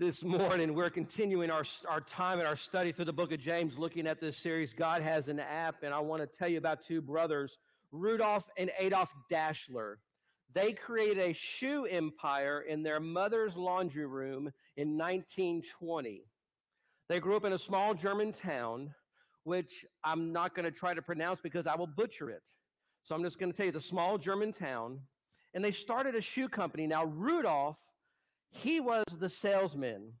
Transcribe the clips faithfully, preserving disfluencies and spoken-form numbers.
This morning, we're continuing our, our time and our study through the book of James, looking at this series, God Has an App, and I want to tell you about two brothers, Rudolf and Adolf Dassler. They created a shoe empire in their mother's laundry room in nineteen twenty. They grew up in a small German town, which I'm not going to try to pronounce because I will butcher it. So I'm just going to tell you, the small German town, and they started a shoe company. Now, Rudolf, he was the salesman.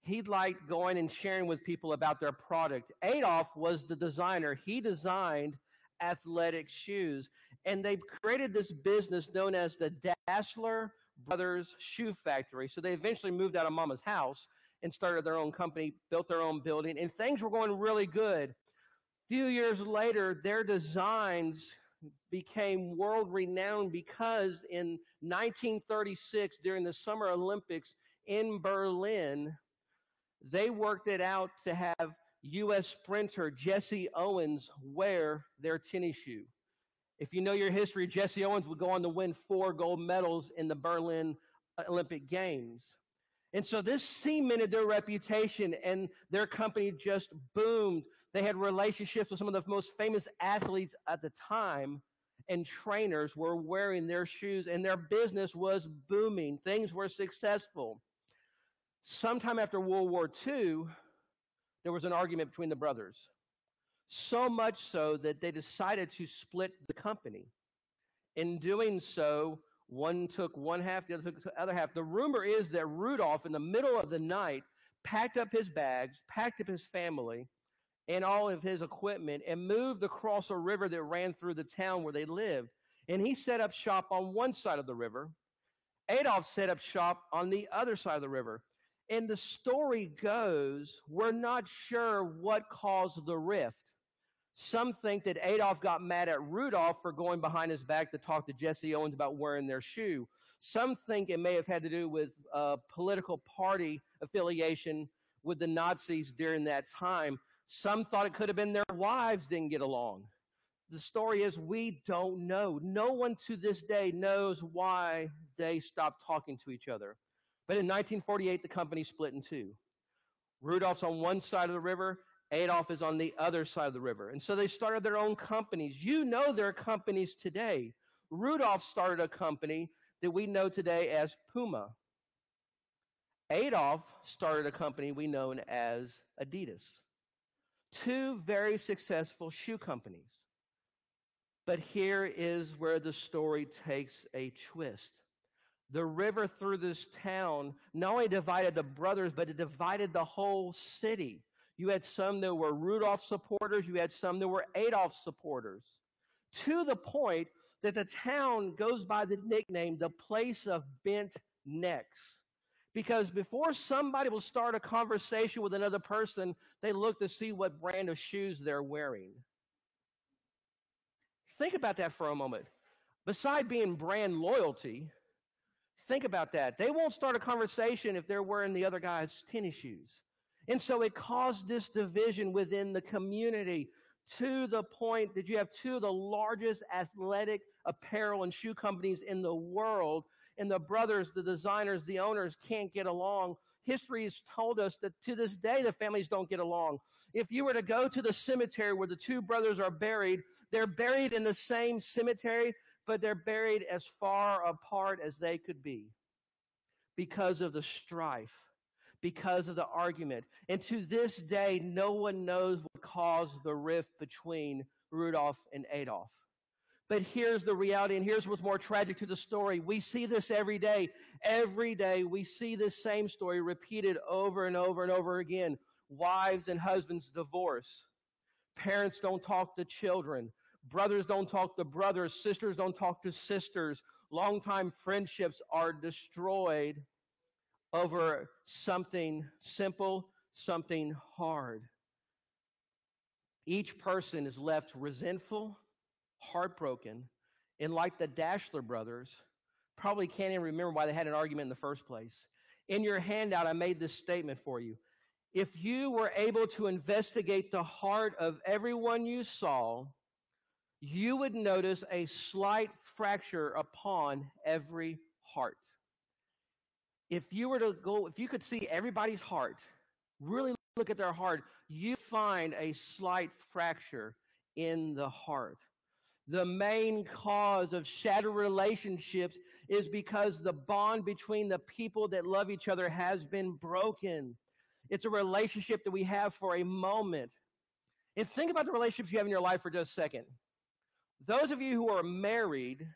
He liked going and sharing with people about their product. Adolf was the designer. He designed athletic shoes. And they created this business known as the Dassler Brothers Shoe Factory. So they eventually moved out of Mama's house and started their own company, built their own building, and things were going really good. A few years later, their designs became world-renowned because in nineteen thirty-six, during the Summer Olympics in Berlin, they worked it out to have U S sprinter Jesse Owens wear their tennis shoe. If you know your history, Jesse Owens would go on to win four gold medals in the Berlin Olympic Games. And so this cemented their reputation, and their company just boomed. They had relationships with some of the most famous athletes at the time, and trainers were wearing their shoes, and their business was booming. Things were successful. Sometime after World War Two, there was an argument between the brothers, so much so that they decided to split the company. In doing so, one took one half, the other took the other half. The rumor is that Rudolf, in the middle of the night, packed up his bags, packed up his family, and all of his equipment, and moved across a river that ran through the town where they lived. And he set up shop on one side of the river. Adolf set up shop on the other side of the river. And the story goes, we're not sure what caused the rift. Some think that Adolf got mad at Rudolf for going behind his back to talk to Jesse Owens about wearing their shoe. Some think it may have had to do with uh, political party affiliation with the Nazis during that time. Some thought it could have been their wives didn't get along. The story is, we don't know. No one to this day knows why they stopped talking to each other. But in nineteen forty-eight, the company split in two. Rudolf's on one side of the river, Adolf is on the other side of the river. And so they started their own companies. You know their companies today. Rudolf started a company that we know today as Puma. Adolf started a company we know as Adidas. Two very successful shoe companies. But here is where the story takes a twist. The river through this town not only divided the brothers, but it divided the whole city. You had some that were Rudolf supporters. You had some that were Adolf supporters, to the point that the town goes by the nickname, the place of bent necks. Because before somebody will start a conversation with another person, they look to see what brand of shoes they're wearing. Think about that for a moment. Beside being brand loyalty, think about that. They won't start a conversation if they're wearing the other guy's tennis shoes. And so it caused this division within the community, to the point that you have two of the largest athletic apparel and shoe companies in the world, and the brothers, the designers, the owners can't get along. History has told us that to this day the families don't get along. If you were to go to the cemetery where the two brothers are buried, they're buried in the same cemetery, but they're buried as far apart as they could be because of the strife, because of the argument. And to this day, no one knows what caused the rift between Rudolf and Adolf. But here's the reality, and here's what's more tragic to the story. We see this every day. Every day we see this same story repeated over and over and over again. Wives and husbands divorce. Parents don't talk to children. Brothers don't talk to brothers. Sisters don't talk to sisters. Longtime friendships are destroyed over something simple, something hard. Each person is left resentful, heartbroken, and like the Dassler brothers, probably can't even remember why they had an argument in the first place. In your handout, I made this statement for you. If you were able to investigate the heart of everyone you saw, you would notice a slight fracture upon every heart. if you were to go, if you could see everybody's heart, really look at their heart, you find a slight fracture in the heart. The main cause of shattered relationships is because the bond between the people that love each other has been broken. It's a relationship that we have for a moment. And think about the relationships you have in your life for just a second. Those of you who are married,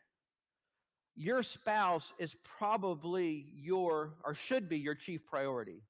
your spouse is probably your, or should be your chief priority.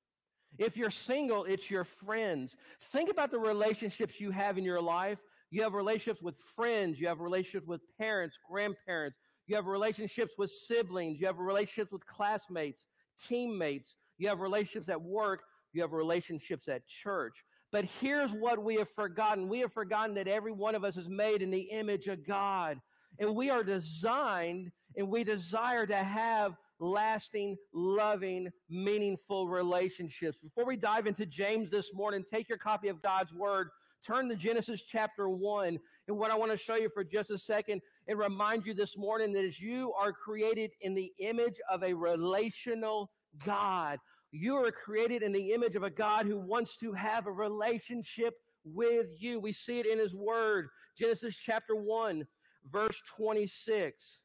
If you're single, it's your friends. Think about the relationships you have in your life. You have relationships with friends. You have relationships with parents, grandparents. You have relationships with siblings. You have relationships with classmates, teammates. You have relationships at work. You have relationships at church. But here's what we have forgotten. We have forgotten that every one of us is made in the image of God. And we are designed and we desire to have lasting, loving, meaningful relationships. Before we dive into James this morning, take your copy of God's Word. Turn to Genesis chapter one, and what I want to show you for just a second and remind you this morning that as you are created in the image of a relational God, you are created in the image of a God who wants to have a relationship with you. We see it in His Word. Genesis chapter one, verse twenty-six.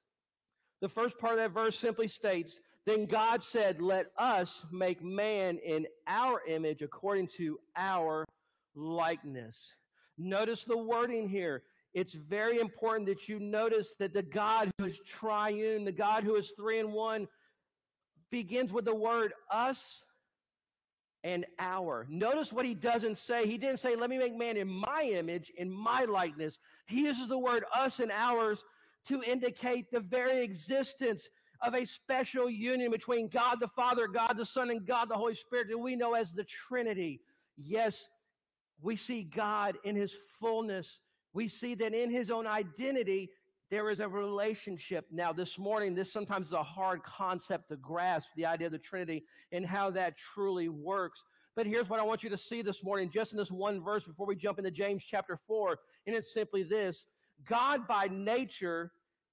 The first part of that verse simply states, "Then God said, let us make man in our image according to our likeness." Notice the wording here. It's very important that you notice that the God who is triune, the God who is three in one, begins with the word us and our. Notice what He doesn't say. He didn't say, let me make man in my image, in my likeness. He uses the word us and ours to indicate the very existence of a special union between God the Father, God the Son, and God the Holy Spirit that we know as the Trinity. Yes, we see God in His fullness. We see that in His own identity, there is a relationship. Now, this morning, this sometimes is a hard concept to grasp, the idea of the Trinity and how that truly works. But here's what I want you to see this morning, just in this one verse before we jump into James chapter four, and it's simply this. God by nature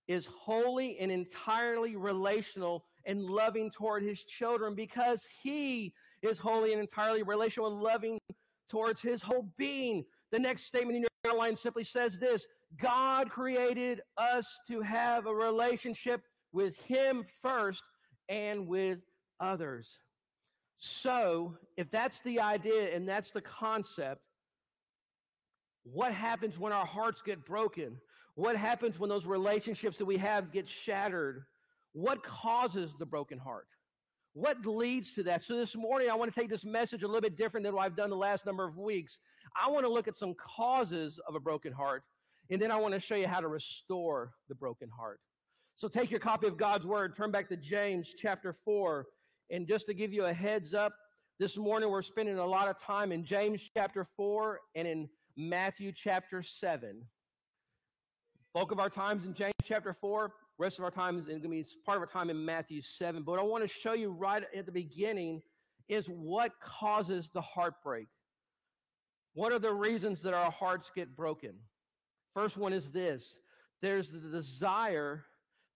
is holy and entirely relational and loving toward His children because He is holy and entirely relational and loving towards His whole being. The next statement in your outline simply says this: God created us to have a relationship with Him first and with others. So, if that's the idea and that's the concept, what happens when our hearts get broken? What happens when those relationships that we have get shattered? What causes the broken heart? What leads to that? So this morning, I want to take this message a little bit different than what I've done the last number of weeks. I want to look at some causes of a broken heart, and then I want to show you how to restore the broken heart. So take your copy of God's Word, turn back to James chapter four, and just to give you a heads up, this morning we're spending a lot of time in James chapter four and in Matthew chapter seven. Bulk of our time's in James chapter four. Rest of our time is going to be part of our time in Matthew seven. But what I want to show you right at the beginning is what causes the heartbreak. What are the reasons that our hearts get broken? First one is this. There's the desire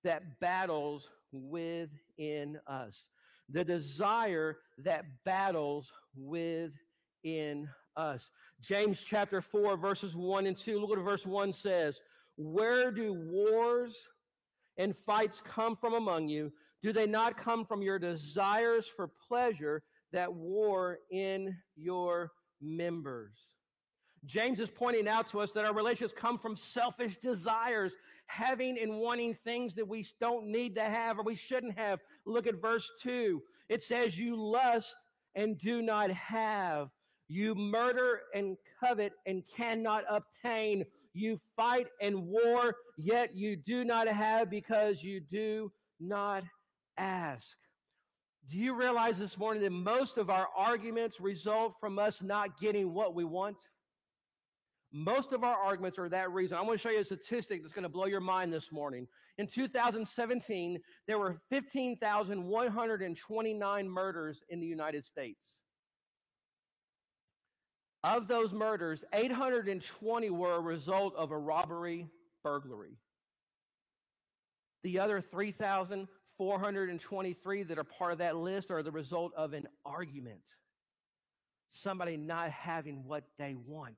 that battles within us. The desire that battles within us. James chapter four, verses one and two. Look at verse one says, "Where do wars and fights come from among you? Do they not come from your desires for pleasure that war in your members?" James is pointing out to us that our relationships come from selfish desires, having and wanting things that we don't need to have or we shouldn't have. Look at verse two. It says, "You lust and do not have. You murder and covet and cannot obtain. You fight and war, yet you do not have because you do not ask." Do you realize this morning that most of our arguments result from us not getting what we want? Most of our arguments are that reason. I want to show you a statistic that's going to blow your mind this morning. In two thousand seventeen, there were fifteen thousand one hundred twenty-nine murders in the United States. Of those murders, eight hundred twenty were a result of a robbery, burglary. The other three thousand four hundred twenty-three that are part of that list are the result of an argument. Somebody not having what they want.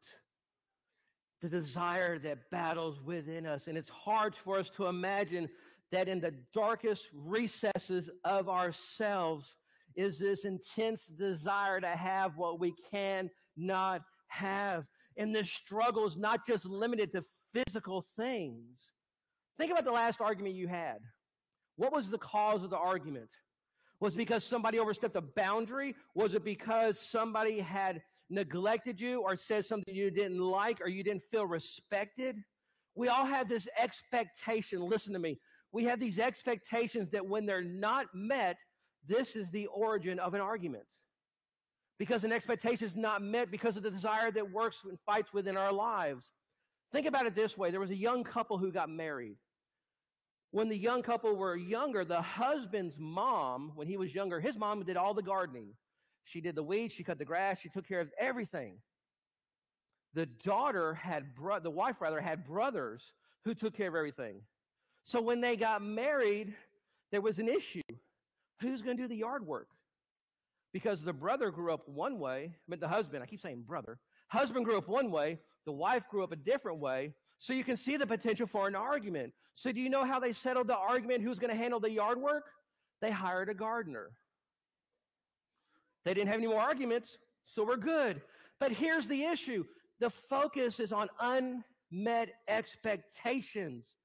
The desire that battles within us. And it's hard for us to imagine that in the darkest recesses of ourselves is this intense desire to have what we can not have. And this struggle is not just limited to physical things. Think about the last argument you had. What was the cause of the argument? Was it because somebody overstepped a boundary? Was it because somebody had neglected you or said something you didn't like or you didn't feel respected? We all have this expectation. Listen to me. We have these expectations that when they're not met, this is the origin of an argument. Because an expectation is not met because of the desire that works and fights within our lives. Think about it this way. There was a young couple who got married. When the young couple were younger, the husband's mom, when he was younger, his mom did all the gardening. She did the weeds, she cut the grass, she took care of everything. The daughter had, bro- the wife rather, had brothers who took care of everything. So when they got married, there was an issue. Who's going to do the yard work? Because the brother grew up one way, but the husband, I keep saying brother, husband grew up one way, the wife grew up a different way. So you can see the potential for an argument. So do you know how they settled the argument? Who's going to handle the yard work? They hired a gardener. They didn't have any more arguments, so we're good. But here's the issue. The focus is on unmet expectations.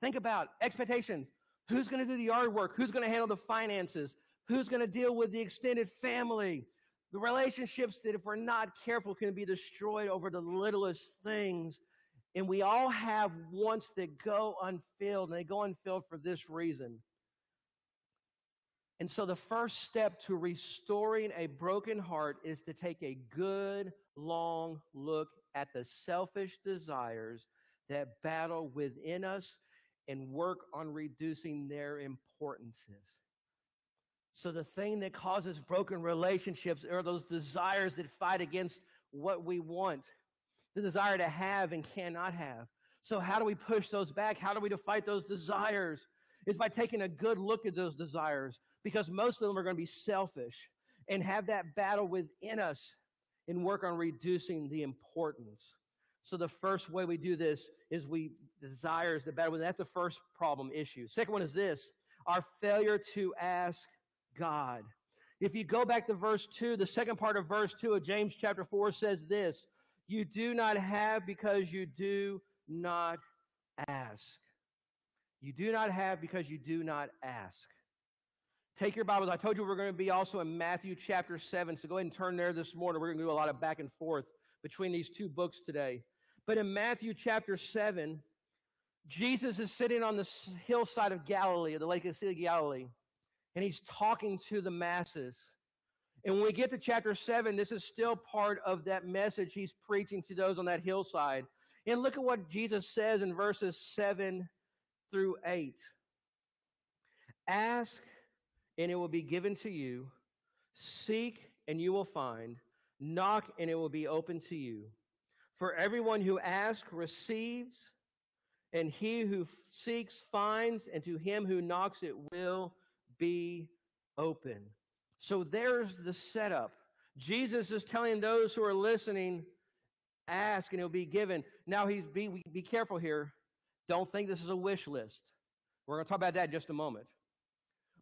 Think about expectations. Who's going to do the yard work? Who's going to handle the finances? Who's going to deal with the extended family? The relationships that if we're not careful can be destroyed over the littlest things. And we all have wants that go unfilled, and they go unfilled for this reason. And so the first step to restoring a broken heart is to take a good, long look at the selfish desires that battle within us and work on reducing their importances. So the thing that causes broken relationships are those desires that fight against what we want. The desire to have and cannot have. So how do we push those back? How do we fight those desires? It's by taking a good look at those desires, because most of them are going to be selfish and have that battle within us and work on reducing the importance. So the first way we do this is we desires the battle within. That's the first problem issue. Second one is this, our failure to ask God. If you go back to verse two, the second part of verse two of James chapter four says this, you do not have because you do not ask. You do not have because you do not ask. Take your Bibles. I told you we're going to be also in Matthew chapter seven, so go ahead and turn there this morning. We're going to do a lot of back and forth between these two books today. But in Matthew chapter seven, Jesus is sitting on the hillside of Galilee, the lake of the Sea of Galilee, and he's talking to the masses. And when we get to chapter seven, this is still part of that message he's preaching to those on that hillside. And look at what Jesus says in verses seven through eight. Ask, and it will be given to you. Seek, and you will find. Knock, and it will be open to you. For everyone who asks receives, and he who seeks finds, and to him who knocks it will be open. So there's the setup. Jesus is telling those who are listening, ask and it'll be given. Now he's be, be careful here. Don't think this is a wish list. We're going to talk about that in just a moment.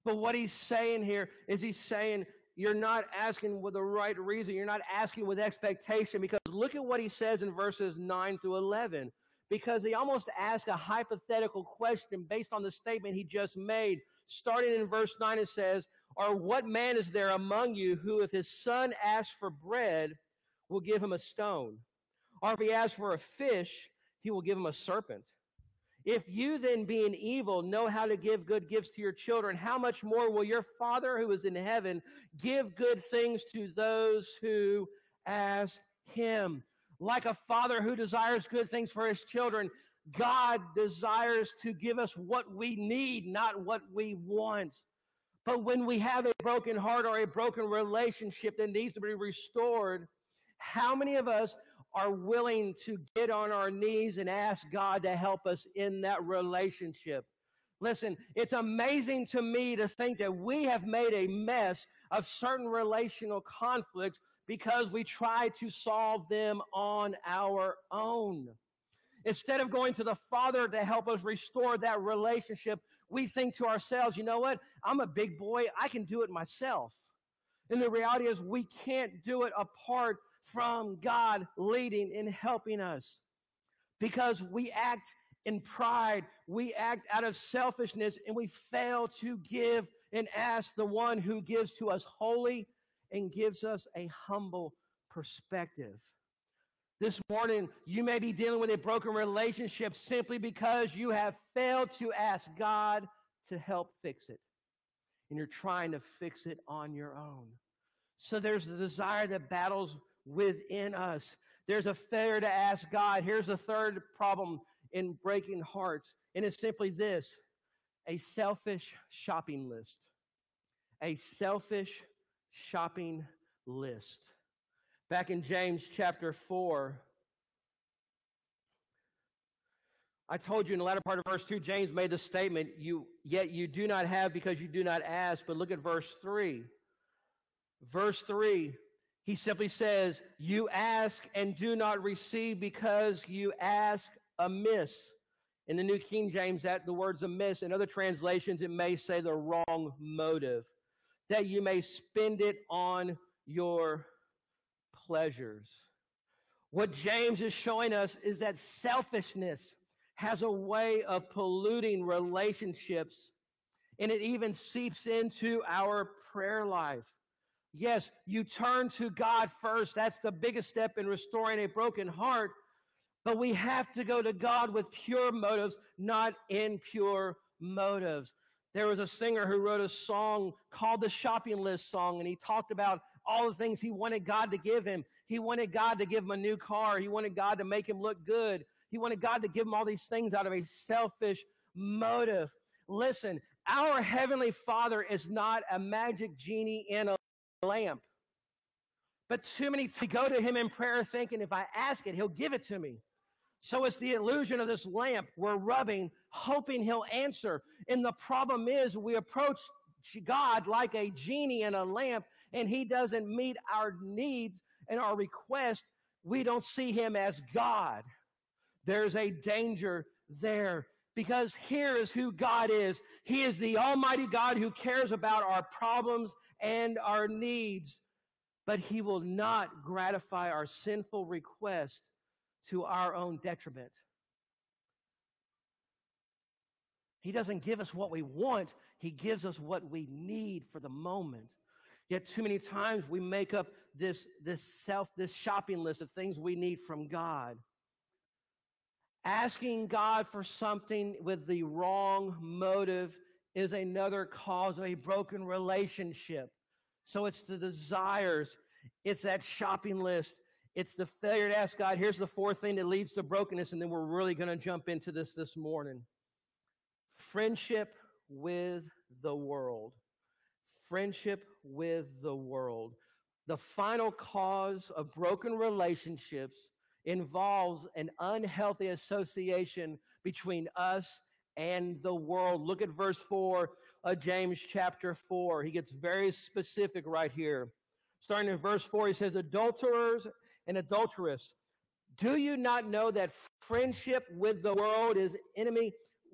But what he's saying here is he's saying you're not asking with the right reason. You're not asking with expectation, because look at what he says in verses nine through eleven, because he almost asked a hypothetical question based on the statement he just made. Starting in verse nine, it says, or what man is there among you who, if his son asks for bread, will give him a stone? Or if he asks for a fish, he will give him a serpent. If you then, being evil, know how to give good gifts to your children, how much more will your Father who is in heaven give good things to those who ask him? Like a father who desires good things for his children, God desires to give us what we need, not what we want. But when we have a broken heart or a broken relationship that needs to be restored, how many of us are willing to get on our knees and ask God to help us in that relationship? Listen, it's amazing to me to think that we have made a mess of certain relational conflicts because we try to solve them on our own. Instead of going to the Father to help us restore that relationship, we think to ourselves, you know what? I'm a big boy. I can do it myself. And the reality is we can't do it apart from God leading and helping us, because we act in pride, we act out of selfishness, and we fail to give and ask the one who gives to us wholly and gives us a humble perspective. This morning, you may be dealing with a broken relationship simply because you have failed to ask God to help fix it, and you're trying to fix it on your own. So there's the desire that battles within us. There's a failure to ask God. Here's the third problem in breaking hearts, and it's simply this: a selfish shopping list. A selfish shopping list. Back in James chapter four, I told you in the latter part of verse two, James made the statement, "You yet you do not have because you do not ask." But look at verse three. Verse three, he simply says, "You ask and do not receive because you ask amiss." In the New King James, that the word's amiss. In other translations, it may say the wrong motive, that you may spend it on your pleasures. What James is showing us is that selfishness has a way of polluting relationships, and it even seeps into our prayer life. Yes, you turn to God first. That's the biggest step in restoring a broken heart. But we have to go to God with pure motives, not impure motives. There was a singer who wrote a song called the Shopping List Song, and he talked about all the things he wanted God to give him. He wanted God to give him a new car. He wanted God to make him look good. He wanted God to give him all these things out of a selfish motive. Listen, our Heavenly Father is not a magic genie in a lamp. But too many to go to him in prayer thinking, if I ask it, he'll give it to me. So it's the illusion of this lamp we're rubbing, hoping he'll answer. And the problem is we approach God like a genie in a lamp, and he doesn't meet our needs and our requests. We don't see him as God. There's a danger there, because here is who God is. He is the Almighty God who cares about our problems and our needs, but he will not gratify our sinful request to our own detriment. He doesn't give us what we want. He gives us what we need for the moment. Yet too many times we make up this, this self, this shopping list of things we need from God. Asking God for something with the wrong motive is another cause of a broken relationship. So it's the desires, it's that shopping list, it's the failure to ask God. Here's the fourth thing that leads to brokenness, and then we're really going to jump into this this morning. Friendship with the world. Friendship with the world. The final cause of broken relationships involves an unhealthy association between us and the world. Look at verse four of James chapter four. He gets very specific right here. Starting in verse four, he says, "Adulterers and adulteresses, do you not know that friendship with the world is enemy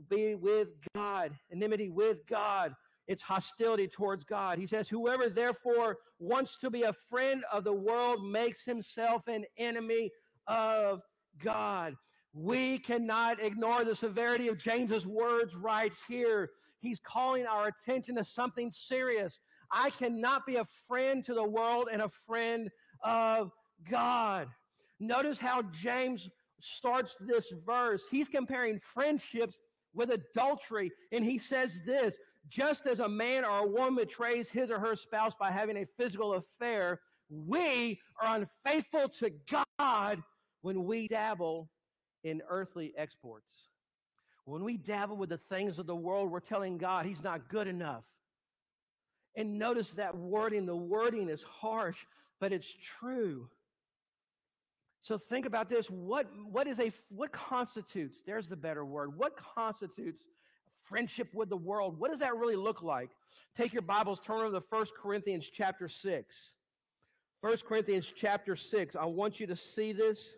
be with God, enmity with God?" It's hostility towards God. He says, "Whoever therefore wants to be a friend of the world makes himself an enemy of God." We cannot ignore the severity of James's words right here. He's calling our attention to something serious. I cannot be a friend to the world and a friend of God. Notice how James starts this verse. He's comparing friendships with adultery, and he says this: just as a man or a woman betrays his or her spouse by having a physical affair, we are unfaithful to God when we dabble in earthly exports. When we dabble with the things of the world, we're telling God he's not good enough. And notice that wording. The wording is harsh, but it's true. So think about this. What, what is a, what constitutes, there's the better word, what constitutes friendship with the world. What does that really look like? Take your Bibles, turn over to First Corinthians chapter six. First Corinthians chapter six. I want you to see this.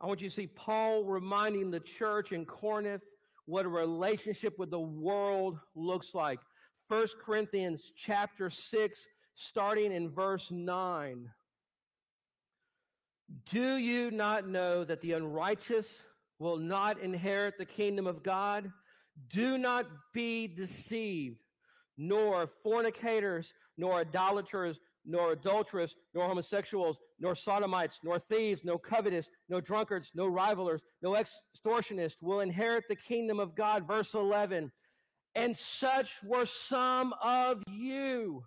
I want you to see Paul reminding the church in Corinth what a relationship with the world looks like. First Corinthians chapter six, starting in verse nine. Do you not know that the unrighteous will not inherit the kingdom of God? Do not be deceived, nor fornicators, nor idolaters, nor adulterers, nor homosexuals, nor sodomites, nor thieves, no covetous, no drunkards, no rivalers, no extortionists will inherit the kingdom of God. Verse eleven, and such were some of you.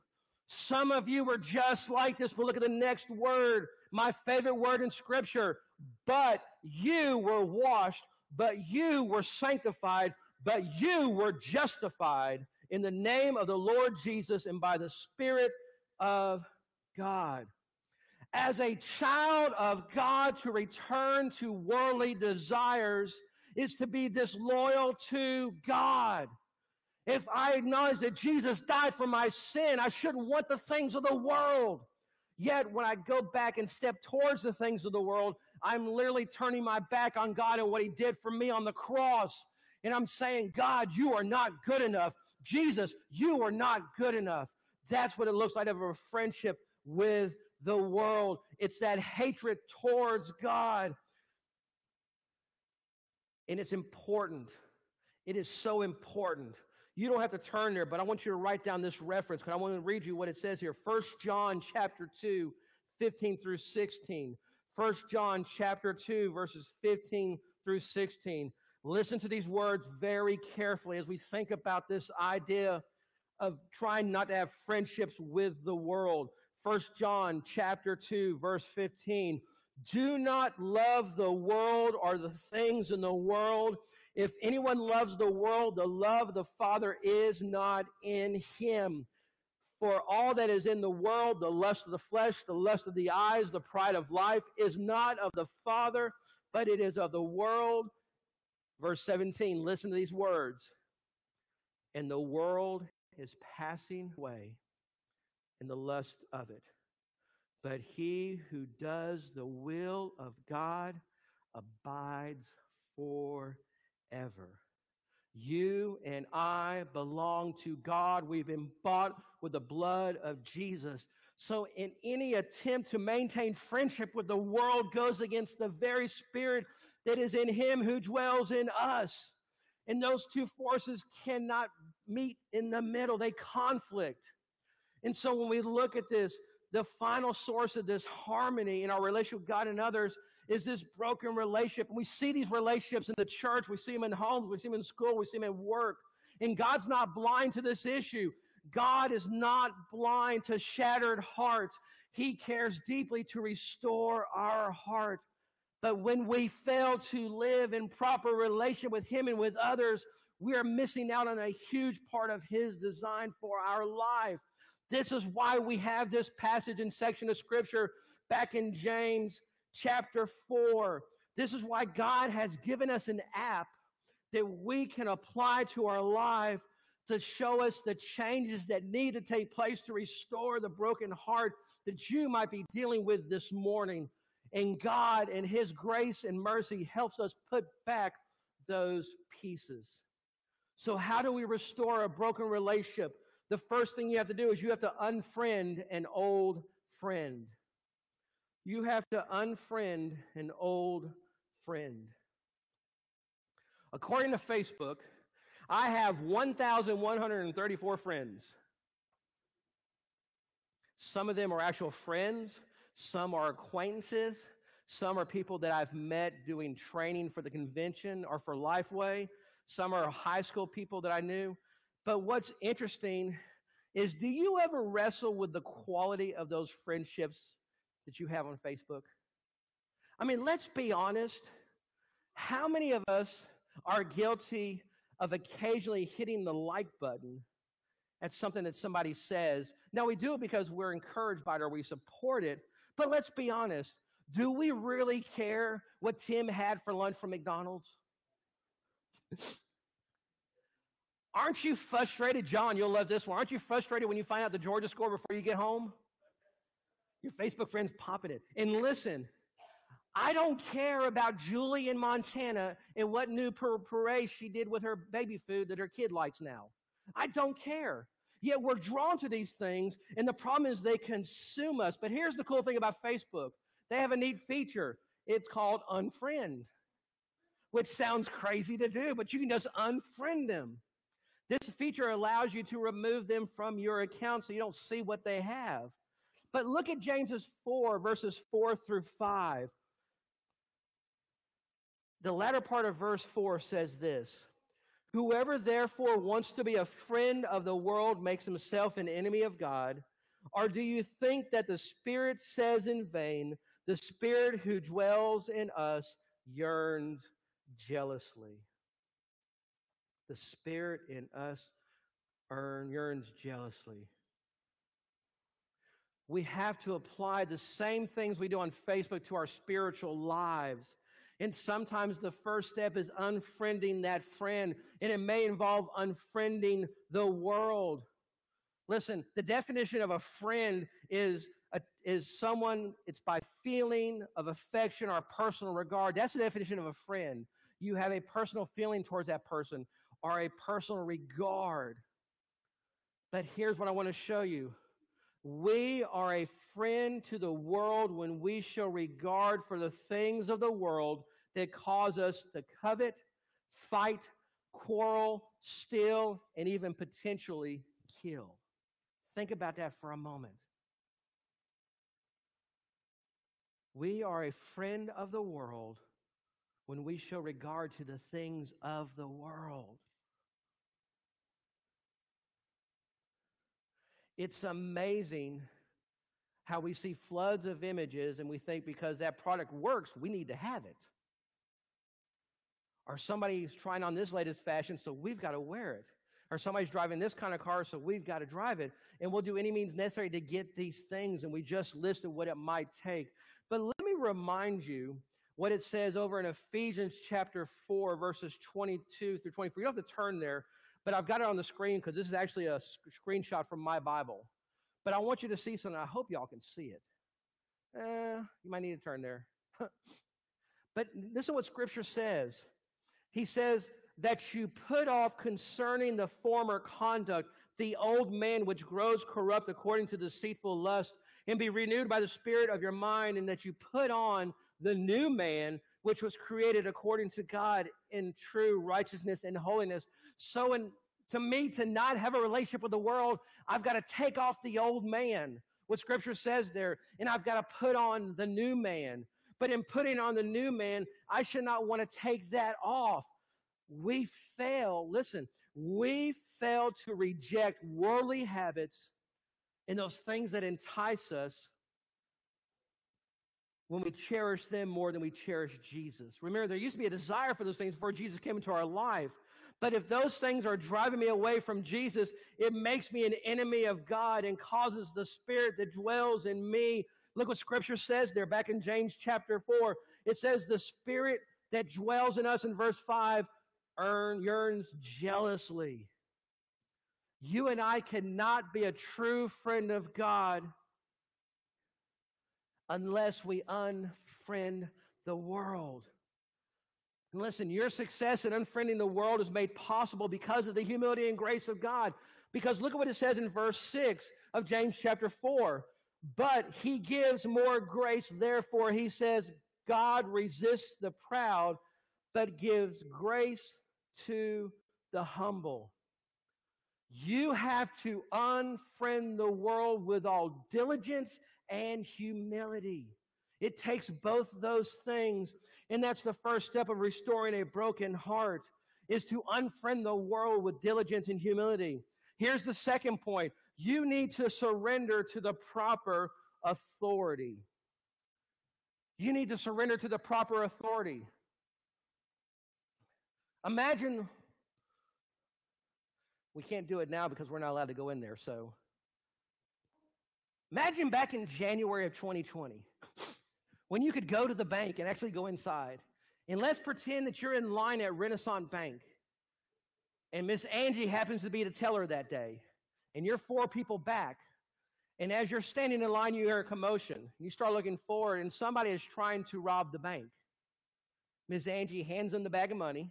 Some of you were just like this, but look at the next word, my favorite word in Scripture. But you were washed, but you were sanctified, but you were justified in the name of the Lord Jesus and by the Spirit of God. As a child of God, to return to worldly desires is to be disloyal to God. If I acknowledge that Jesus died for my sin, I shouldn't want the things of the world. Yet when I go back and step towards the things of the world, I'm literally turning my back on God and what he did for me on the cross. And I'm saying, God, you are not good enough. Jesus, you are not good enough. That's what it looks like to have a friendship with the world. It's that hatred towards God. And it's important. It is so important. You don't have to turn there, but I want you to write down this reference because I want to read you what it says here. First John chapter two, fifteen through sixteen. First John chapter two, verses fifteen through sixteen. Listen to these words very carefully as we think about this idea of trying not to have friendships with the world. First John chapter two, verse fifteen. Do not love the world or the things in the world. If anyone loves the world, the love of the Father is not in him. For all that is in the world, the lust of the flesh, the lust of the eyes, the pride of life, is not of the Father, but it is of the world. Verse seventeen, listen to these words. And the world is passing away in the lust of it. But he who does the will of God abides forever. Ever. You and I belong to God. We've been bought with the blood of Jesus. So in any attempt to maintain friendship with the world goes against the very spirit that is in him who dwells in us. And those two forces cannot meet in the middle. They conflict. And so when we look at this, the final source of this harmony in our relationship with God and others is this broken relationship. And we see these relationships in the church. We see them in homes. We see them in school. We see them at work. And God's not blind to this issue. God is not blind to shattered hearts. He cares deeply to restore our heart. But when we fail to live in proper relationship with him and with others, we are missing out on a huge part of his design for our life. This is why we have this passage and section of Scripture back in James chapter four. This is why God has given us an app that we can apply to our life to show us the changes that need to take place to restore the broken heart that you might be dealing with this morning. And God, in his grace and mercy, helps us put back those pieces. So how do we restore a broken relationship? The first thing you have to do is you have to unfriend an old friend. You have to unfriend an old friend. According to Facebook, I have one thousand one hundred thirty-four friends. Some of them are actual friends. Some are acquaintances. Some are people that I've met doing training for the convention or for Lifeway. Some are high school people that I knew. But what's interesting is, do you ever wrestle with the quality of those friendships that you have on Facebook? I mean, let's be honest. How many of us are guilty of occasionally hitting the like button at something that somebody says? Now, we do it because we're encouraged by it or we support it. But let's be honest. Do we really care what Tim had for lunch from McDonald's? Aren't you frustrated? John, you'll love this one. Aren't you frustrated when you find out the Georgia score before you get home? Your Facebook friends popping it. And listen, I don't care about Julie in Montana and what new puree she did with her baby food that her kid likes now. I don't care. Yet we're drawn to these things, and the problem is they consume us. But here's the cool thing about Facebook. They have a neat feature. It's called unfriend, which sounds crazy to do, but you can just unfriend them. This feature allows you to remove them from your account so you don't see what they have. But look at James four, verses four through five. The latter part of verse four says this, "Whoever therefore wants to be a friend of the world makes himself an enemy of God. Or do you think that the Spirit says in vain, the Spirit who dwells in us yearns jealously?" The Spirit in us yearns jealously. We have to apply the same things we do on Facebook to our spiritual lives. And sometimes the first step is unfriending that friend, and it may involve unfriending the world. Listen, the definition of a friend is a, is someone, it's by feeling of affection or personal regard. That's the definition of a friend. You have a personal feeling towards that person or a personal regard. But here's what I want to show you. We are a friend to the world when we show regard for the things of the world that cause us to covet, fight, quarrel, steal, and even potentially kill. Think about that for a moment. We are a friend of the world when we show regard to the things of the world. It's amazing how we see floods of images and we think because that product works, we need to have it. Or somebody's trying on this latest fashion, so we've got to wear it. Or somebody's driving this kind of car, so we've got to drive it. And we'll do any means necessary to get these things, and we just listed what it might take. But let me remind you what it says over in Ephesians chapter four, verses twenty-two through twenty-four. You don't have to turn there, but I've got it on the screen because this is actually a sc- screenshot from my Bible. But I want you to see something. I hope y'all can see it. Uh, you might need to turn there. But this is what Scripture says. He says that you put off concerning the former conduct, the old man which grows corrupt according to deceitful lust, and be renewed by the spirit of your mind, and that you put on the new man, which was created according to God in true righteousness and holiness. So in, to me, to not have a relationship with the world, I've got to take off the old man, what Scripture says there, and I've got to put on the new man. But in putting on the new man, I should not want to take that off. We fail, listen, we fail to reject worldly habits and those things that entice us when we cherish them more than we cherish Jesus. Remember, there used to be a desire for those things before Jesus came into our life. But if those things are driving me away from Jesus, it makes me an enemy of God and causes the spirit that dwells in me. Look what Scripture says there back in James chapter four. It says the spirit that dwells in us in verse five yearns jealously. You and I cannot be a true friend of God unless we unfriend the world. And listen, your success in unfriending the world is made possible because of the humility and grace of God. Because look at what it says in verse six of James chapter four. But he gives more grace, therefore he says, God resists the proud, but gives grace to the humble. You have to unfriend the world with all diligence and humility. It takes both those things, and that's the first step of restoring a broken heart, is to unfriend the world with diligence and humility. Here's the second point. You need to surrender to the proper authority. You need to surrender to the proper authority. Imagine, we can't do it now because we're not allowed to go in there, so. Imagine back in January of twenty twenty, when you could go to the bank and actually go inside. And let's pretend that you're in line at Renaissance Bank. and Miss Angie happens to be the teller that day, and you're four people back, and as you're standing in line, you hear a commotion. You start looking forward, and somebody is trying to rob the bank. Miss Angie hands him the bag of money,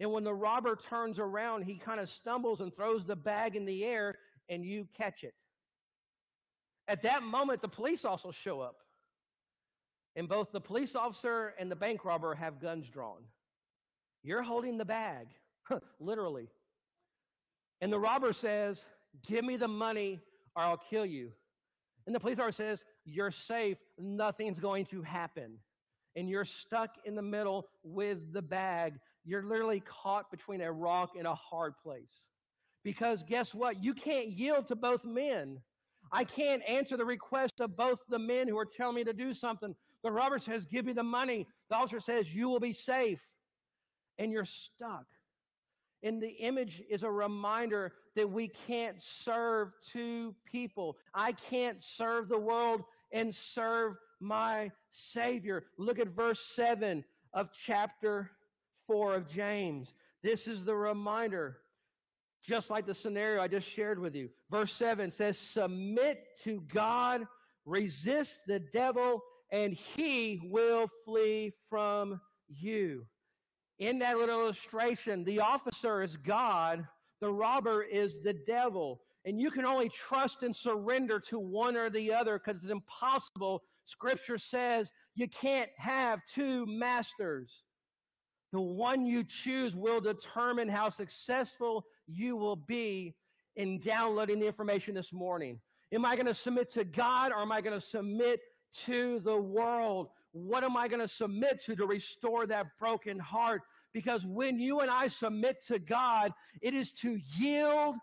and when the robber turns around, he kind of stumbles and throws the bag in the air, and you catch it. At that moment, the police also show up, and both the police officer and the bank robber have guns drawn. You're holding the bag, literally. And the robber says, "Give me the money or I'll kill you." And the police officer says, "You're safe. Nothing's going to happen." And you're stuck in the middle with the bag. You're literally caught between a rock and a hard place. Because guess what? You can't yield to both men. I can't answer the request of both the men who are telling me to do something. The robber says, "Give me the money." The officer says, "You will be safe." And you're stuck. And the image is a reminder that we can't serve two people. I can't serve the world and serve my Savior. Look at verse seven of chapter four of James. This is the reminder, just like the scenario I just shared with you. Verse seven says, "Submit to God, resist the devil, and he will flee from you." In that little illustration, the officer is God, the robber is the devil. And you can only trust and surrender to one or the other because it's impossible. Scripture says you can't have two masters. The one you choose will determine how successful you will be in downloading the information this morning. Am I going to submit to God or am I going to submit to the world? What am I going to submit to to restore that broken heart? Because when you and I submit to God, it is to yield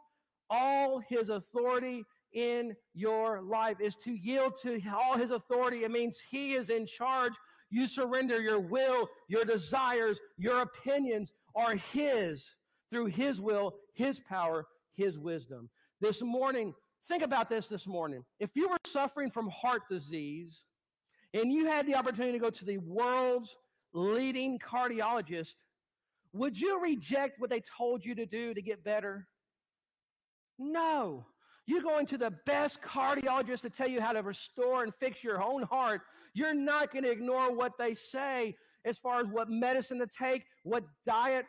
all his authority in your life. It's to yield to all his authority. It means he is in charge. You surrender your will, your desires, your opinions are his through his will, his power, his wisdom. This morning, think about this this morning. If you were suffering from heart disease, and you had the opportunity to go to the world's leading cardiologist, would you reject what they told you to do to get better? No. You're going to the best cardiologist to tell you how to restore and fix your own heart. You're not going to ignore what they say as far as what medicine to take, what diet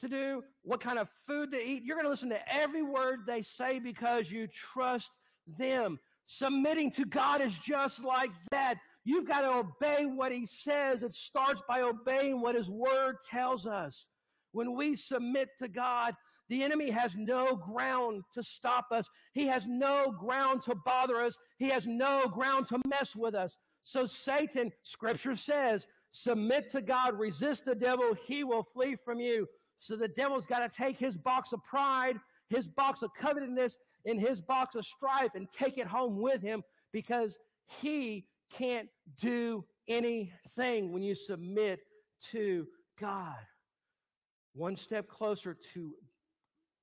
to do, what kind of food to eat. You're going to listen to every word they say because you trust them. Submitting to God is just like that. You've got to obey what he says. It starts by obeying what his word tells us. When we submit to God, the enemy has no ground to stop us. He has no ground to bother us. He has no ground to mess with us. So Satan, Scripture says, submit to God, resist the devil, he will flee from you. So the devil's got to take his box of pride, his box of covetousness, and his box of strife and take it home with him because he can't do anything when you submit to God. One step closer to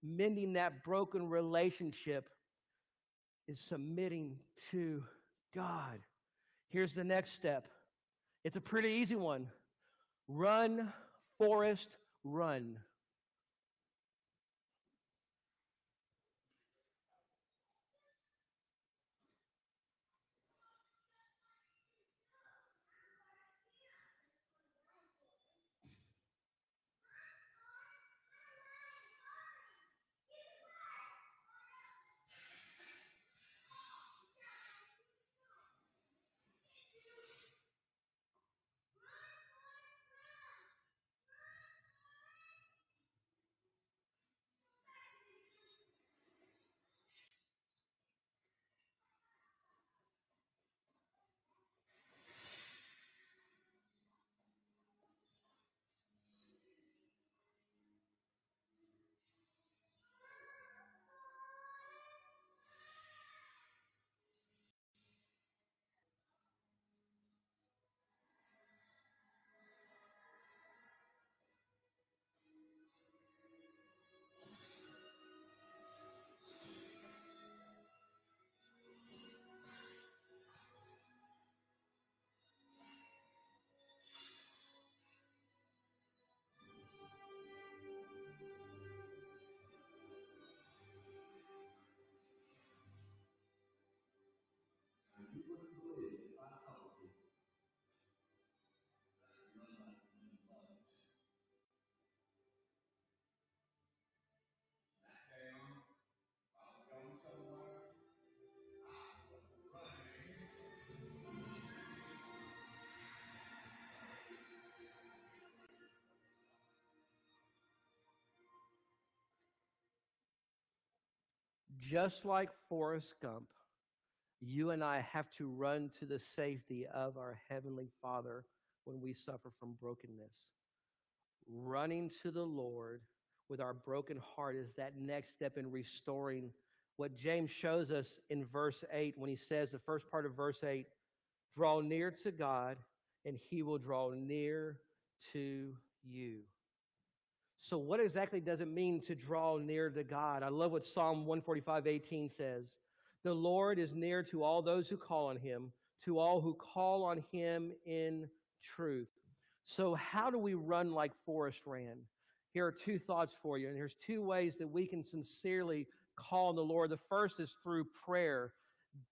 mending that broken relationship is submitting to God. Here's the next step. It's a pretty easy one. Run, Forrest, run. Just like Forrest Gump, you and I have to run to the safety of our Heavenly Father when we suffer from brokenness. Running to the Lord with our broken heart is that next step in restoring what James shows us in verse eight when he says, the first part of verse eight, draw near to God and he will draw near to you. So what exactly does it mean to draw near to God? I love what Psalm one forty-five, eighteen says. The Lord is near to all those who call on him, to all who call on him in truth. So how do we run like Forrest ran? Here are two thoughts for you, and here's two ways that we can sincerely call on the Lord. The first is through prayer,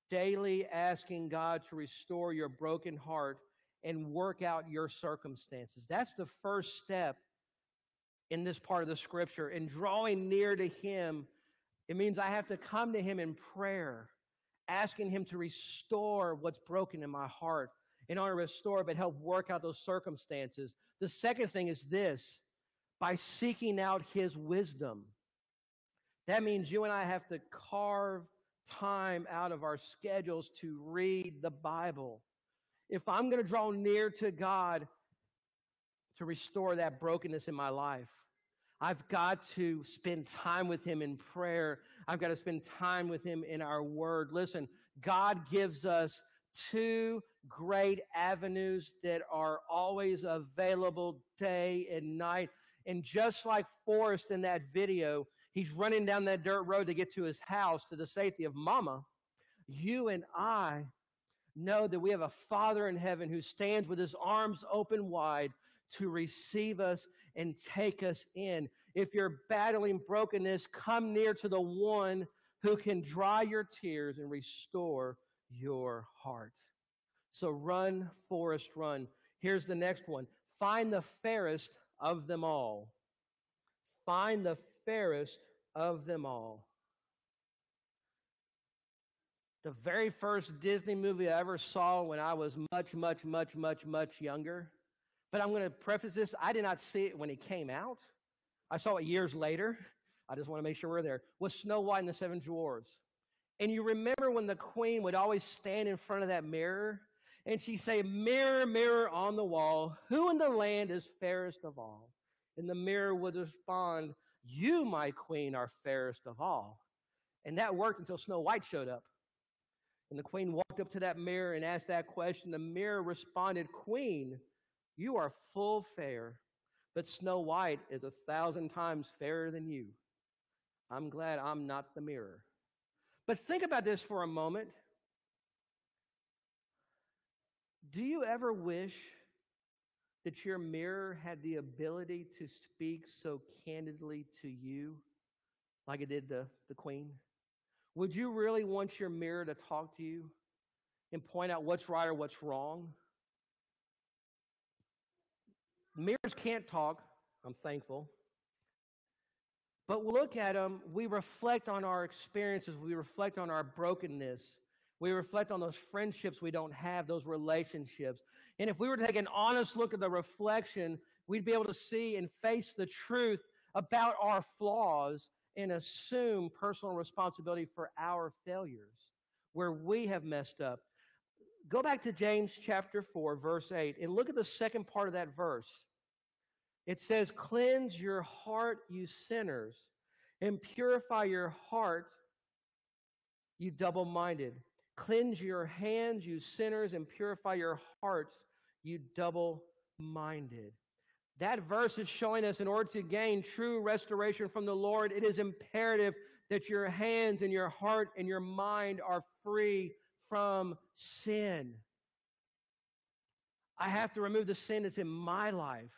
daily asking God to restore your broken heart and work out your circumstances. That's the first step in this part of the scripture. In drawing near to him, it means I have to come to him in prayer, asking him to restore what's broken in my heart. In order to restore, but help work out those circumstances. The second thing is this, by seeking out his wisdom. That means you and I have to carve time out of our schedules to read the Bible. If I'm going to draw near to God to restore that brokenness in my life, I've got to spend time with him in prayer. I've got to spend time with him in our word. Listen, God gives us two great avenues that are always available day and night. And just like Forrest in that video, he's running down that dirt road to get to his house, to the safety of mama. You and I know that we have a Father in heaven who stands with his arms open wide to receive us and take us in. If you're battling brokenness, come near to the one who can dry your tears and restore your heart. So run, Forrest, run. Here's the next one. Find the fairest of them all. Find the fairest of them all. The very first Disney movie I ever saw when I was much, much, much, much, much younger. But I'm going to preface this. I did not see it when it came out. I saw it years later. I just want to make sure we're there. Was Snow White and the Seven Dwarfs. And you remember when the queen would always stand in front of that mirror and she'd say, mirror, mirror on the wall, who in the land is fairest of all? And the mirror would respond, you, my queen, are fairest of all. And that worked until Snow White showed up. And the queen walked up to that mirror and asked that question. The mirror responded, Queen, you are full fair, but Snow White is a thousand times fairer than you. I'm glad I'm not the mirror. But think about this for a moment. Do you ever wish that your mirror had the ability to speak so candidly to you like it did the, the queen? Would you really want your mirror to talk to you and point out what's right or what's wrong? Mirrors can't talk, I'm thankful. But look at them, we reflect on our experiences, we reflect on our brokenness, we reflect on those friendships we don't have, those relationships. And if we were to take an honest look at the reflection, we'd be able to see and face the truth about our flaws and assume personal responsibility for our failures, where we have messed up. Go back to James chapter four, verse eight, and look at the second part of that verse. It says, cleanse your heart, you sinners, and purify your heart, you double-minded. Cleanse your hands, you sinners, and purify your hearts, you double-minded. That verse is showing us in order to gain true restoration from the Lord, it is imperative that your hands and your heart and your mind are free from sin. I have to remove the sin that's in my life.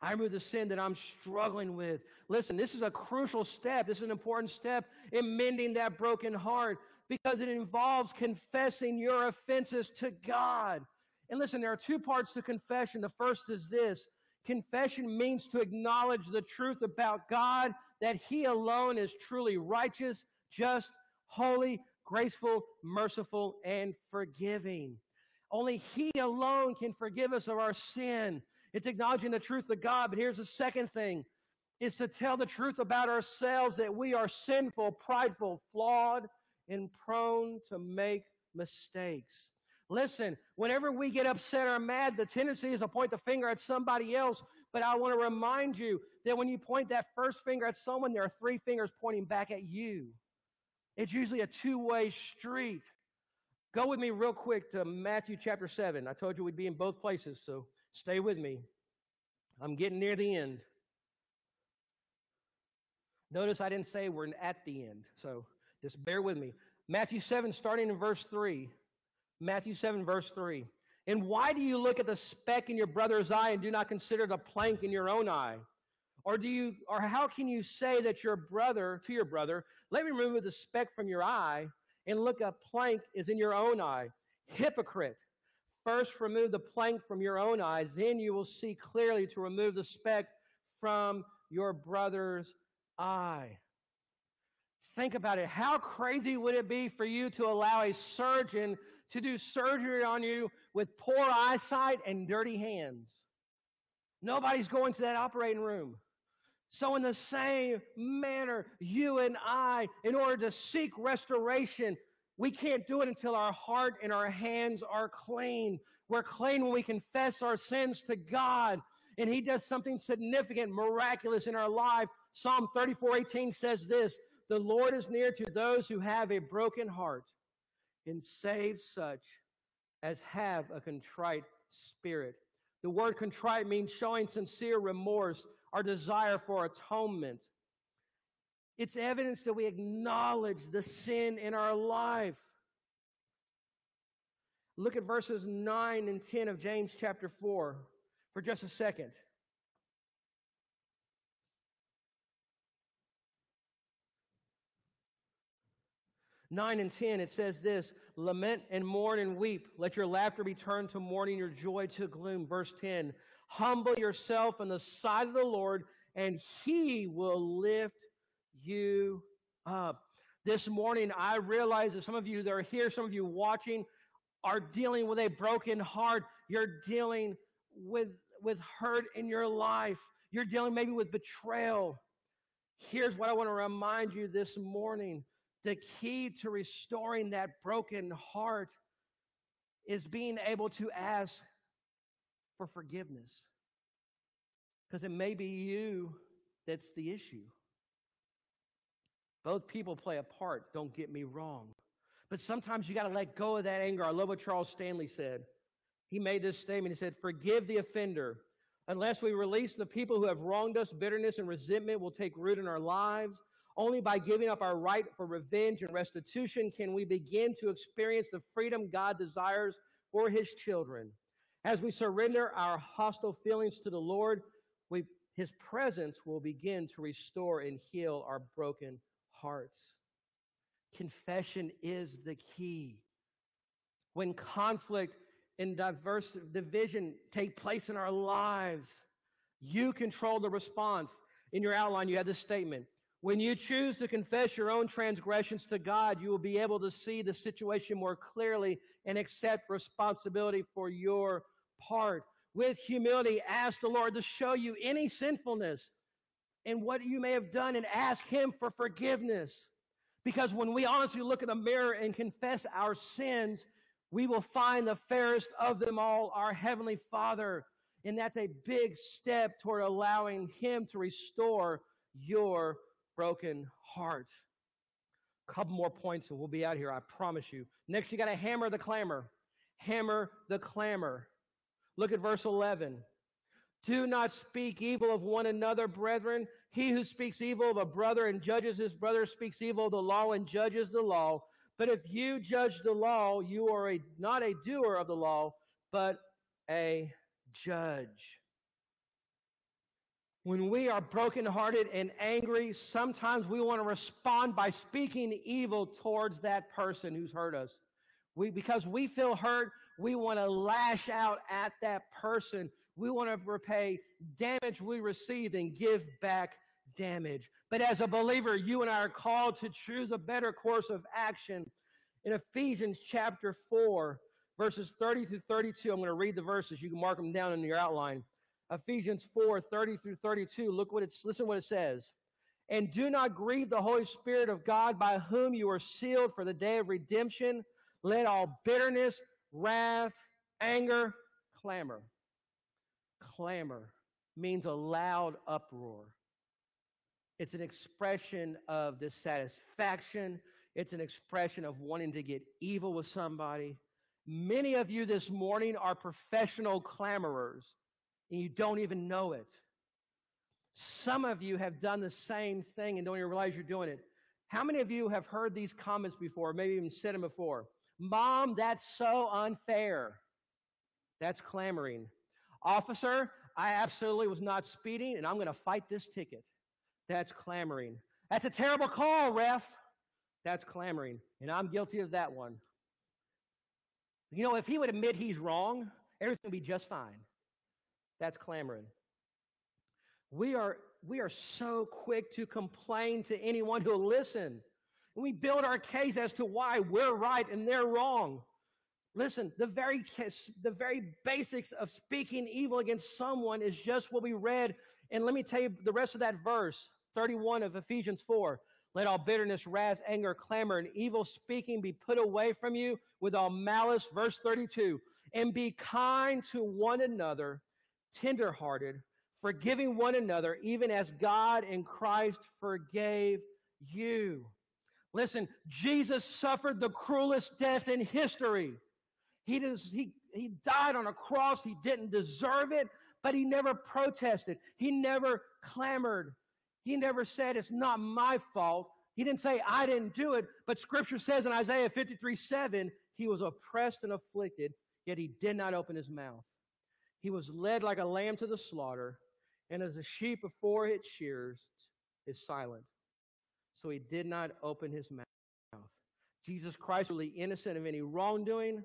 I remove the sin that I'm struggling with. Listen, this is a crucial step. This is an important step in mending that broken heart because it involves confessing your offenses to God. And listen, there are two parts to confession. The first is this. Confession means to acknowledge the truth about God, that he alone is truly righteous, just, holy, graceful, merciful, and forgiving. Only he alone can forgive us of our sin. It's acknowledging the truth of God, but here's the second thing. is to tell the truth about ourselves, that we are sinful, prideful, flawed, and prone to make mistakes. Listen, whenever we get upset or mad, the tendency is to point the finger at somebody else. But I want to remind you that when you point that first finger at someone, there are three fingers pointing back at you. It's usually a two-way street. Go with me real quick to Matthew chapter seven. I told you we'd be in both places, so stay with me. I'm getting near the end. Notice I didn't say we're at the end, so just bear with me. Matthew seven, starting in verse three. Matthew seven, verse three. And why do you look at the speck in your brother's eye and do not consider the plank in your own eye? Or do you, or how can you say that your brother, to your brother, let me remove the speck from your eye, and look, a plank is in your own eye? Hypocrite, first remove the plank from your own eye, then you will see clearly to remove the speck from your brother's eye. Think about it. How crazy would it be for you to allow a surgeon to do surgery on you with poor eyesight and dirty hands? Nobody's going to that operating room. So in the same manner, you and I, in order to seek restoration, we can't do it until our heart and our hands are clean. We're clean when we confess our sins to God, and He does something significant, miraculous in our life. Psalm thirty-four eighteen says this: the Lord is near to those who have a broken heart and saves such as have a contrite spirit. The word contrite means showing sincere remorse, our desire for atonement. It's evidence that we acknowledge the sin in our life. Look at verses nine and ten of James chapter four for just a second. nine and ten, it says this: lament and mourn and weep. Let your laughter be turned to mourning, your joy to gloom. Verse ten, humble yourself in the sight of the Lord, and He will lift you up. This morning, I realize that some of you that are here, some of you watching, are dealing with a broken heart. You're dealing with, with hurt in your life. You're dealing maybe with betrayal. Here's what I want to remind you this morning. The key to restoring that broken heart is being able to ask for forgiveness, because it may be you that's the issue. Both people play a part, don't get me wrong. But sometimes you got to let go of that anger. I love what Charles Stanley said. He made this statement. He said, forgive the offender. Unless we release the people who have wronged us, bitterness and resentment will take root in our lives. Only by giving up our right for revenge and restitution can we begin to experience the freedom God desires for His children. As we surrender our hostile feelings to the Lord, we, His presence will begin to restore and heal our broken hearts. Confession is the key. When conflict and diverse division take place in our lives, you control the response. In your outline, you have this statement: when you choose to confess your own transgressions to God, you will be able to see the situation more clearly and accept responsibility for your part. With humility, ask the Lord to show you any sinfulness and what you may have done, and ask Him for forgiveness. Because when we honestly look in the mirror and confess our sins, we will find the fairest of them all, our Heavenly Father. And that's a big step toward allowing Him to restore your broken heart. A couple more points and we'll be out here, I promise you. Next, you got to hammer the clamor. Hammer the clamor. Look at verse eleven. Do not speak evil of one another, brethren. He who speaks evil of a brother and judges his brother speaks evil of the law and judges the law. But if you judge the law, you are a, not a doer of the law, but a judge. When we are brokenhearted and angry, sometimes we want to respond by speaking evil towards that person who's hurt us. We, because we feel hurt, we want to lash out at that person. We want to repay damage we received and give back damage. But as a believer, you and I are called to choose a better course of action. In Ephesians chapter four, verses thirty through thirty-two, I'm going to read the verses. You can mark them down in your outline. Ephesians four, thirty through thirty-two. Look what it's, listen what it says. And do not grieve the Holy Spirit of God, by whom you are sealed for the day of redemption. Let all bitterness, wrath, anger, clamor. Clamor means a loud uproar. It's an expression of dissatisfaction. It's an expression of wanting to get evil with somebody. Many of you this morning are professional clamorers, and you don't even know it. Some of you have done the same thing and don't even realize you're doing it. How many of you have heard these comments before, maybe even said them before? Mom, that's so unfair. That's clamoring. Officer, I absolutely was not speeding, and I'm going to fight this ticket. That's clamoring. That's a terrible call, ref. That's clamoring, and I'm guilty of that one. You know, if he would admit he's wrong, everything would be just fine. That's clamoring. We are, we are so quick to complain to anyone who will listen. And we build our case as to why we're right and they're wrong. Listen, the very the very basics of speaking evil against someone is just what we read. And let me tell you the rest of that verse, thirty-one of Ephesians four. Let all bitterness, wrath, anger, clamor, and evil speaking be put away from you with all malice. Verse thirty-two. And be kind to one another, tenderhearted, forgiving one another, even as God in Christ forgave you. Listen, Jesus suffered the cruelest death in history. He, does, he, he died on a cross. He didn't deserve it, but he never protested. He never clamored. He never said, it's not my fault. He didn't say, I didn't do it. But Scripture says in Isaiah fifty-three seven, he was oppressed and afflicted, yet he did not open his mouth. He was led like a lamb to the slaughter, and as a sheep before its shears is silent. So he did not open his mouth. Jesus Christ was innocent of any wrongdoing,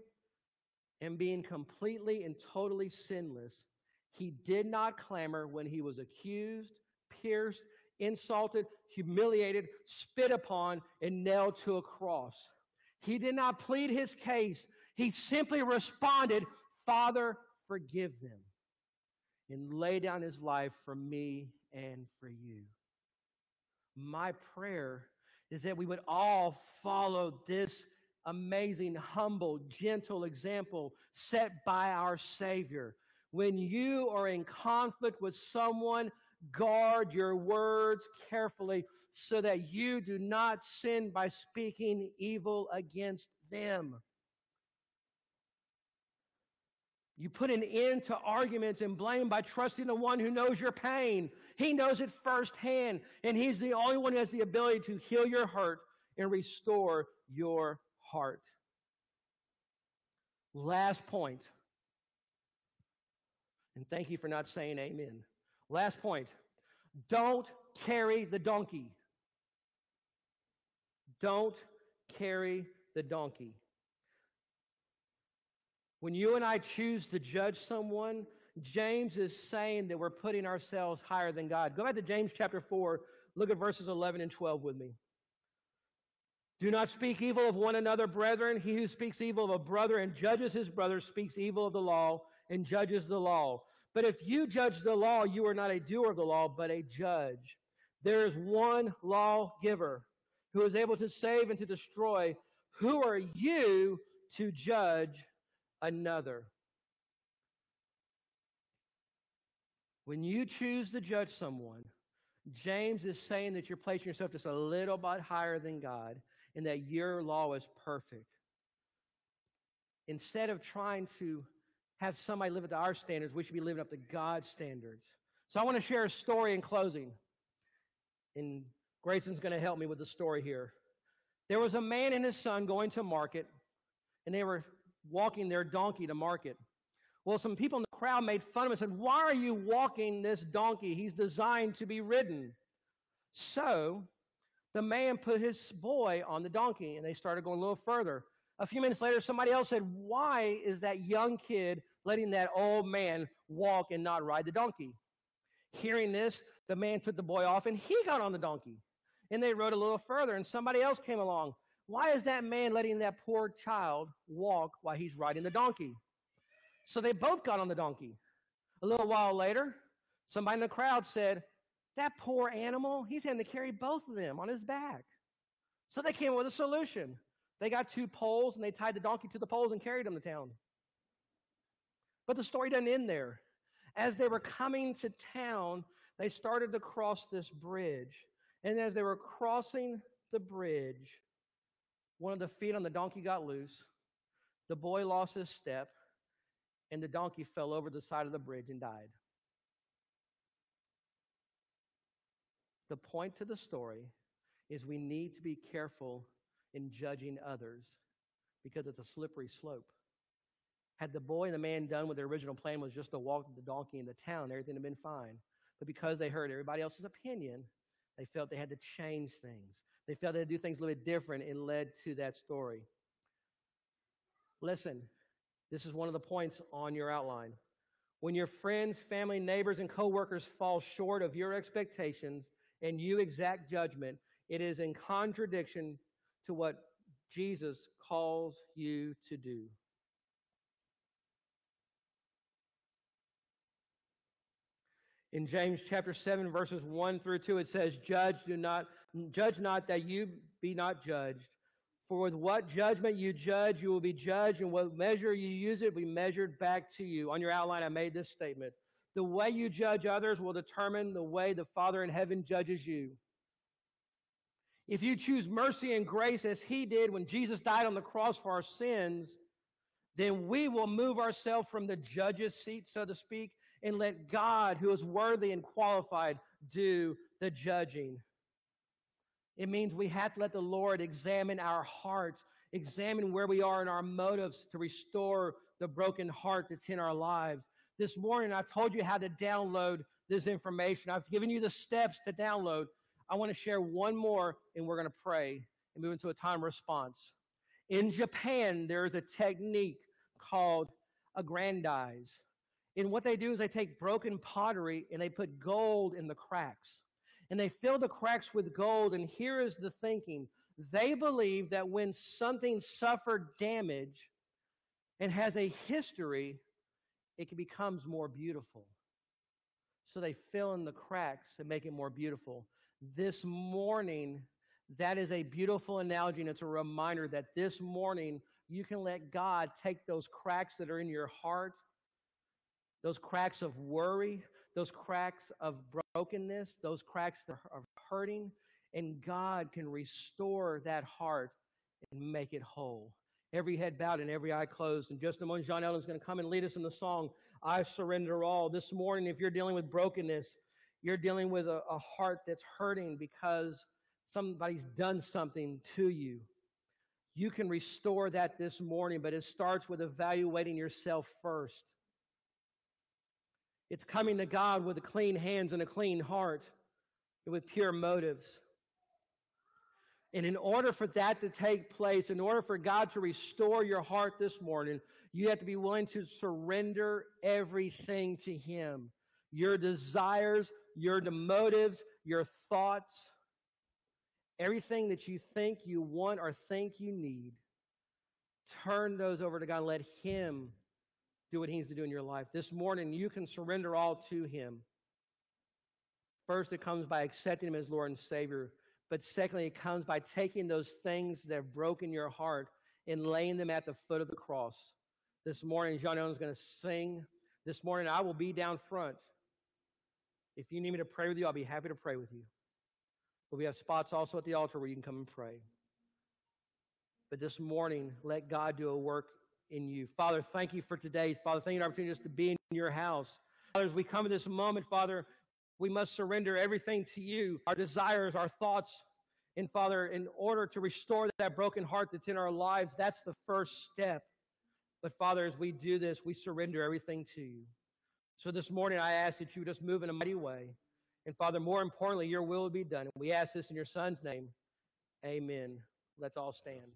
and being completely and totally sinless, he did not clamor when he was accused, pierced, insulted, humiliated, spit upon, and nailed to a cross. He did not plead his case. He simply responded, Father, forgive them, and lay down his life for me and for you. My prayer is that we would all follow this amazing, humble, gentle example set by our Savior. When you are in conflict with someone, guard your words carefully so that you do not sin by speaking evil against them. You put an end to arguments and blame by trusting the one who knows your pain. He knows it firsthand, and he's the only one who has the ability to heal your hurt and restore your heart. Last point. And thank you for not saying amen. Last point. Don't carry the donkey. Don't carry the donkey. When you and I choose to judge someone, James is saying that we're putting ourselves higher than God. Go back to James chapter four. Look at verses eleven and twelve with me. Do not speak evil of one another, brethren. He who speaks evil of a brother and judges his brother speaks evil of the law and judges the law. But if you judge the law, you are not a doer of the law, but a judge. There is one lawgiver who is able to save and to destroy. Who are you to judge another? When you choose to judge someone, James is saying that you're placing yourself just a little bit higher than God and that your law is perfect. Instead of trying to have somebody live up to our standards, we should be living up to God's standards. So I want to share a story in closing. And Grayson's going to help me with the story here. There was a man and his son going to market, and they were walking their donkey to market. Well, some people in the crowd made fun of him and said, why are you walking this donkey? He's designed to be ridden. So the man put his boy on the donkey, and they started going a little further. A few minutes later, somebody else said, why is that young kid letting that old man walk and not ride the donkey? Hearing this, the man took the boy off, and he got on the donkey. And they rode a little further, and somebody else came along. Why is that man letting that poor child walk while he's riding the donkey? So they both got on the donkey. A little while later, somebody in the crowd said, that poor animal, he's having to carry both of them on his back. So they came up with a solution. They got two poles, and they tied the donkey to the poles and carried him to town. But the story doesn't end there. As they were coming to town, they started to cross this bridge. And as they were crossing the bridge, one of the feet on the donkey got loose. The boy lost his step, and the donkey fell over the side of the bridge and died. The point to the story is we need to be careful in judging others because it's a slippery slope. Had the boy and the man done what their original plan was, just to walk the donkey into town, everything had been fine. But because they heard everybody else's opinion, they felt they had to change things. They felt they had to do things a little bit different, and led to that story. Listen, this is one of the points on your outline. When your friends, family, neighbors, and coworkers fall short of your expectations and you exact judgment, it is in contradiction to what Jesus calls you to do. In James chapter seven, verses one through two, it says, Judge, do not, judge not that you be not judged. For with what judgment you judge, you will be judged, and what measure you use it will be measured back to you. On your outline, I made this statement. The way you judge others will determine the way the Father in heaven judges you. If you choose mercy and grace as he did when Jesus died on the cross for our sins, then we will move ourselves from the judge's seat, so to speak, and let God, who is worthy and qualified, do the judging. It means we have to let the Lord examine our hearts, examine where we are in our motives to restore the broken heart that's in our lives. This morning, I told you how to download this information. I've given you the steps to download. I want to share one more, and we're going to pray and move into a time response. In Japan, there is a technique called aggrandize. And what they do is they take broken pottery and they put gold in the cracks. And they fill the cracks with gold. And here is the thinking. They believe that when something suffered damage and has a history, it becomes more beautiful. So they fill in the cracks and make it more beautiful. This morning, that is a beautiful analogy. And it's a reminder that this morning, you can let God take those cracks that are in your heart, those cracks of worry, those cracks of brokenness, those cracks that are hurting, and God can restore that heart and make it whole. Every head bowed and every eye closed. In just a moment, John Ellen's going to come and lead us in the song, I Surrender All. This morning, if you're dealing with brokenness, you're dealing with a, a heart that's hurting because somebody's done something to you. You can restore that this morning, but it starts with evaluating yourself first. It's coming to God with clean hands and a clean heart and with pure motives. And in order for that to take place, in order for God to restore your heart this morning, you have to be willing to surrender everything to Him. Your desires, your motives, your thoughts, everything that you think you want or think you need, turn those over to God and let Him do what He needs to do in your life. This morning, you can surrender all to Him. First, it comes by accepting Him as Lord and Savior. But secondly, it comes by taking those things that have broken your heart and laying them at the foot of the cross. This morning, John Owen is going to sing. This morning, I will be down front. If you need me to pray with you, I'll be happy to pray with you. But we have spots also at the altar where you can come and pray. But this morning, let God do a work in you. Father, thank you for today. Father, thank you for the opportunity just to be in your house. Father, as we come to this moment, Father, we must surrender everything to you, our desires, our thoughts. And Father, in order to restore that broken heart that's in our lives, that's the first step. But Father, as we do this, we surrender everything to you. So this morning, I ask that you just move in a mighty way. And Father, more importantly, your will be done. And we ask this in your Son's name. Amen. Let's all stand.